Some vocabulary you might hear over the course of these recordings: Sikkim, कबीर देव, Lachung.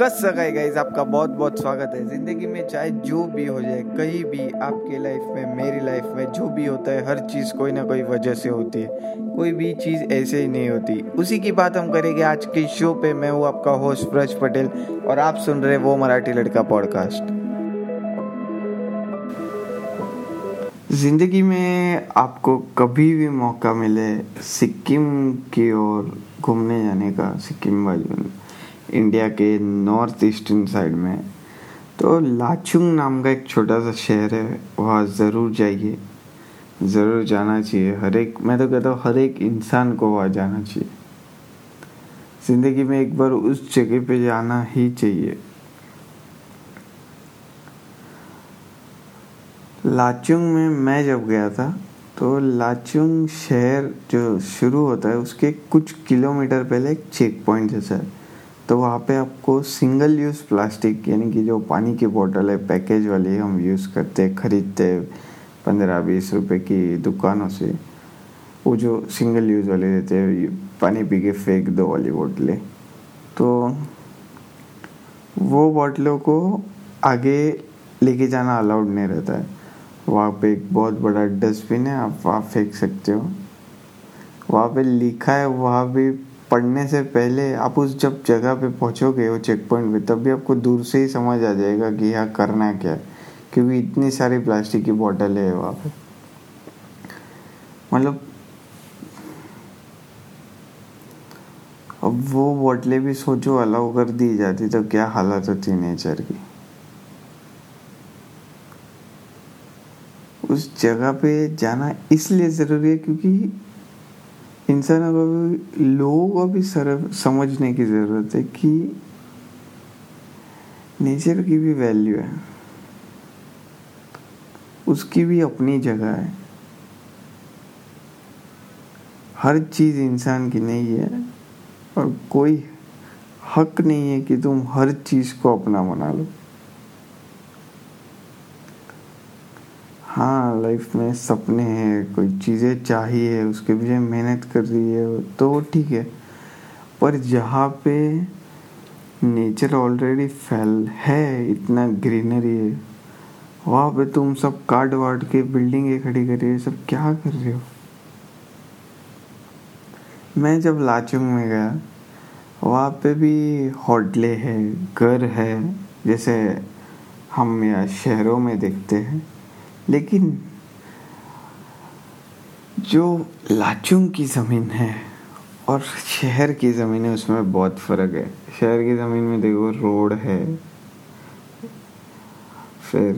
कस सका है। गाइस आपका बहुत बहुत स्वागत है। ज़िंदगी में चाहे जो भी हो जाए, कहीं भी आपके लाइफ में, मेरी लाइफ में जो भी होता है, हर चीज़ कोई ना कोई वजह से होती है, कोई भी चीज़ ऐसे ही नहीं होती। उसी की बात हम करेंगे आज के शो पे। मैं हूँ आपका होस्ट ब्रज पटेल और आप सुन रहे वो मराठी लड़का पॉडकास्ट। ज़िंदगी में आपको कभी भी मौका मिले सिक्किम की ओर घूमने जाने का, सिक्किम वाली इंडिया के नॉर्थ ईस्टर्न साइड में, तो लाचुंग नाम का एक छोटा सा शहर है, वहाँ ज़रूर जाइए, ज़रूर जाना चाहिए। मैं तो कहता हूँ हर एक इंसान को वहाँ जाना चाहिए। ज़िंदगी में एक बार उस जगह पे जाना ही चाहिए। लाचुंग में मैं जब गया था तो लाचुंग शहर जो शुरू होता है उसके कुछ किलोमीटर पहले एक चेक पॉइंट है सर। तो वहाँ पे आपको सिंगल यूज़ प्लास्टिक, यानी कि जो पानी की बोतल है पैकेज वाली, हम यूज़ करते खरीदते 15-20 रुपये की दुकानों से, वो जो सिंगल यूज़ वाले रहते हैं, पानी पी के फेंक दो वाली बोतलें, तो वो बोतलों को आगे लेके जाना अलाउड नहीं रहता है। वहाँ पे एक बहुत बड़ा डस्टबिन है, आप वहाँ फेंक सकते हो। वहाँ पे लिखा है, वहाँ भी पढ़ने से पहले आप उस जब जगह पे पहुँचोगे वो चेक पॉइंट पे, तब भी आपको दूर से ही समझ आ जाएगा कि यहाँ करना क्या है, क्योंकि इतनी सारी प्लास्टिक की बोतलें है वहाँ पे। मतलब अब वो बोतलें भी सोचो अलाउ कर दी जाती तो क्या हालत होती नेचर की। उस जगह पे जाना इसलिए ज़रूरी है क्योंकि इंसानों को भी, लोगों को भी समझने की ज़रूरत है कि नेचर की भी वैल्यू है, उसकी भी अपनी जगह है। हर चीज़ इंसान की नहीं है और कोई हक नहीं है कि तुम हर चीज़ को अपना बना लो। हाँ, लाइफ में सपने हैं, कोई चीज़ें चाहिए, उसके पीछे मेहनत कर रही है तो ठीक है, पर जहाँ पे नेचर ऑलरेडी फैल है, इतना ग्रीनरी है, वहाँ पे तुम सब काट वाट के बिल्डिंगें खड़ी कर रही हो, सब क्या कर रहे हो। मैं जब लाचुंग में गया वहाँ पे भी होटलें हैं, घर है, जैसे हम यहाँ शहरों में देखते हैं, लेकिन जो लाचुंग की ज़मीन है और शहर की ज़मीन है उसमें बहुत फ़र्क है। शहर की ज़मीन में देखो रोड है, फिर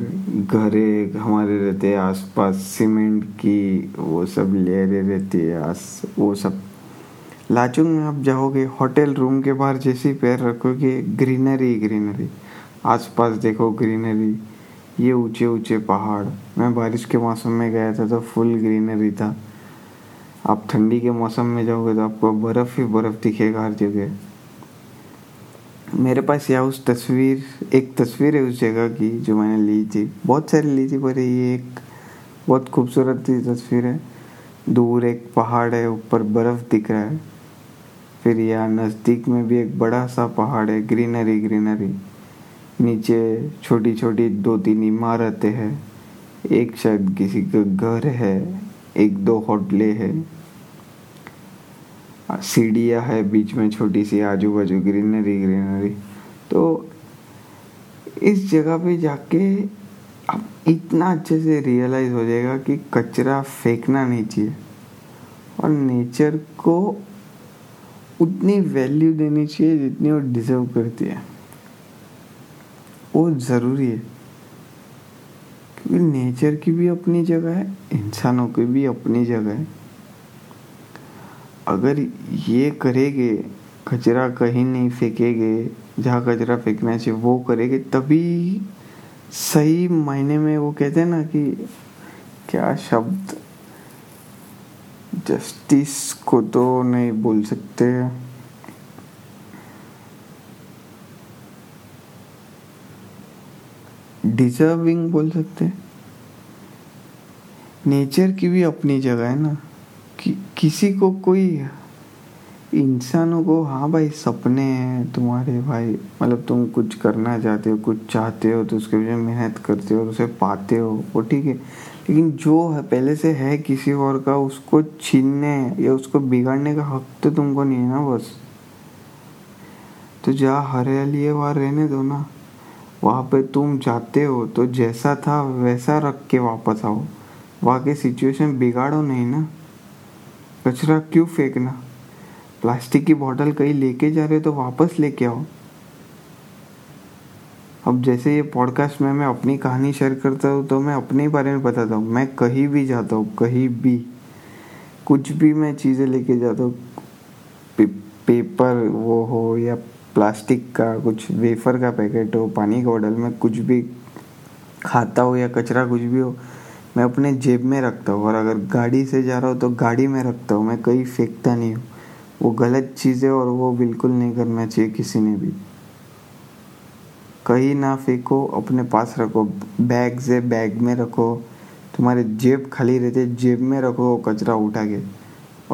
घरे हमारे रहते हैं आसपास, सीमेंट की वो सब लेयरें रहती है वो सब। लाचुंग में आप जाओगे, होटल रूम के बाहर जैसे पैर रखोगे ग्रीनरी ग्रीनरी, आसपास देखो ग्रीनरी, ये ऊंचे ऊंचे पहाड़। मैं बारिश के मौसम में गया था तो फुल ग्रीनरी था। आप ठंडी के मौसम में जाओगे तो आपको बर्फ़ ही बर्फ़ दिखेगा हर जगह। मेरे पास यह उस तस्वीर है उस जगह की जो मैंने ली थी, बहुत सारी ली थी, पर ये एक बहुत खूबसूरत सी तस्वीर है। दूर एक पहाड़ है, ऊपर बर्फ़ दिख रहा है, फिर यहाँ नज़दीक में भी एक बड़ा सा पहाड़ है, ग्रीनरी ग्रीनरी, नीचे छोटी छोटी 2-3 इमारतें हैं, एक शायद किसी का घर है, 1-2 होटलें हैं, सीढ़ियाँ है बीच में छोटी सी, आजू बाजू ग्रीनरी ग्रीनरी। तो इस जगह पे जाके आप इतना अच्छे से रियलाइज़ हो जाएगा कि कचरा फेंकना नहीं चाहिए और नेचर को उतनी वैल्यू देनी चाहिए जितनी वो डिज़र्व करती है। वो ज़रूरी है क्योंकि नेचर की भी अपनी जगह है, इंसानों की भी अपनी जगह है। अगर ये करेंगे, कचरा कहीं नहीं फेंकेंगे जहाँ कचरा फेंकना चाहिए वो करेंगे, तभी सही मायने में, वो कहते हैं ना कि क्या शब्द, जस्टिस को तो नहीं बोल सकते, डिजर्विंग बोल सकते हैं। नेचर की भी अपनी जगह है ना, कि किसी को कोई इंसानों को, हाँ भाई सपने हैं तुम्हारे भाई, मतलब तुम कुछ करना चाहते हो, कुछ चाहते हो तो उसके लिए मेहनत करते हो, उसे पाते हो, वो ठीक है। लेकिन जो है पहले से है किसी और का, उसको छीनने या उसको बिगाड़ने का हक तो तुमको नहीं है ना। बस तो जहाँ हरियाली है वहाँ रहने दो ना। वहाँ पे तुम जाते हो तो जैसा था वैसा रख के वापस आओ, वहाँ के सिचुएशन बिगाड़ो नहीं ना। कचरा क्यों फेंकना? प्लास्टिक की बोतल कहीं लेके जा रहे हो तो वापस लेके आओ। अब जैसे ये पॉडकास्ट में मैं अपनी कहानी शेयर करता हूँ तो मैं अपने बारे में बताता हूँ। मैं कहीं भी जाता हूँ, कहीं भी कुछ भी मैं चीज़ें लेके जाता हूँ, पेपर वो हो या प्लास्टिक का कुछ, वेफर का पैकेट हो, पानी का बोतल, मैं कुछ भी खाता हो या कचरा कुछ भी हो, मैं अपने जेब में रखता हूँ। और अगर गाड़ी से जा रहा हो तो गाड़ी में रखता हूँ, मैं कहीं फेंकता नहीं हूँ। वो गलत चीज़ है और वो बिल्कुल नहीं करना चाहिए किसी ने भी। कहीं ना फेंको, अपने पास रखो। बैग से बैग में रखो, तुम्हारे जेब खाली रहते जेब में रखो कचरा उठा के,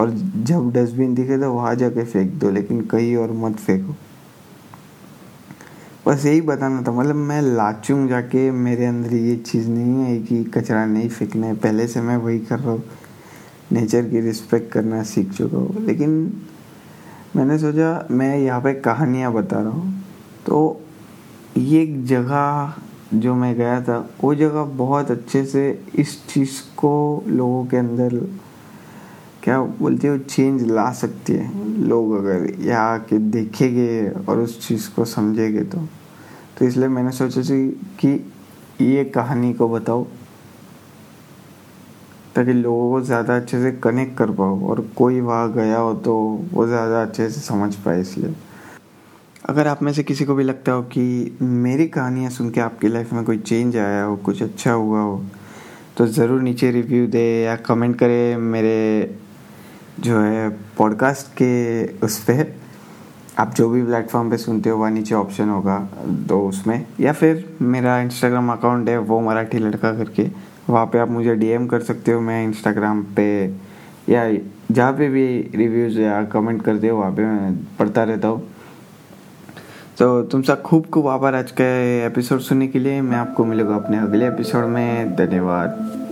और जब डस्टबिन दिखे तो वहाँ जाके फेंक दो, लेकिन कहीं और मत फेंको। बस यही बताना था। मतलब मैं लाचुंग जाके मेरे अंदर ये चीज़ नहीं आई कि कचरा नहीं फेंकना है, पहले से मैं वही कर रहा हूँ, नेचर की रिस्पेक्ट करना सीख चुका हूँ। लेकिन मैंने सोचा मैं यहाँ पे कहानियाँ बता रहा हूँ, तो ये एक जगह जो मैं गया था वो जगह बहुत अच्छे से इस चीज़ को लोगों के अंदर क्या बोलते हो चेंज ला सकती है। लोग अगर यहाँ आके देखेंगे और उस चीज़ को समझेंगे तो इसलिए मैंने सोचा कि ये कहानी को बताओ ताकि लोगों को ज़्यादा अच्छे से कनेक्ट कर पाओ और कोई वहाँ गया हो तो वो ज़्यादा अच्छे से समझ पाए। इसलिए अगर आप में से किसी को भी लगता हो कि मेरी कहानियाँ सुन के आपकी लाइफ में कोई चेंज आया हो, कुछ अच्छा हुआ हो, तो ज़रूर नीचे रिव्यू दे या कमेंट करें मेरे जो है पॉडकास्ट के उस पर। आप जो भी प्लेटफॉर्म पे सुनते हो वहाँ नीचे ऑप्शन होगा तो उसमें, या फिर मेरा इंस्टाग्राम अकाउंट है वो मराठी लड़का करके, वहाँ पे आप मुझे डीएम कर सकते हो। मैं इंस्टाग्राम पे या जहाँ पे भी रिव्यूज़ या कमेंट करते हो वहाँ पे मैं पढ़ता रहता हूँ। तो तुमसा खूब खूब आभार आज के एपिसोड सुनने के लिए। मैं आपको मिलूँगा अपने अगले एपिसोड में। धन्यवाद।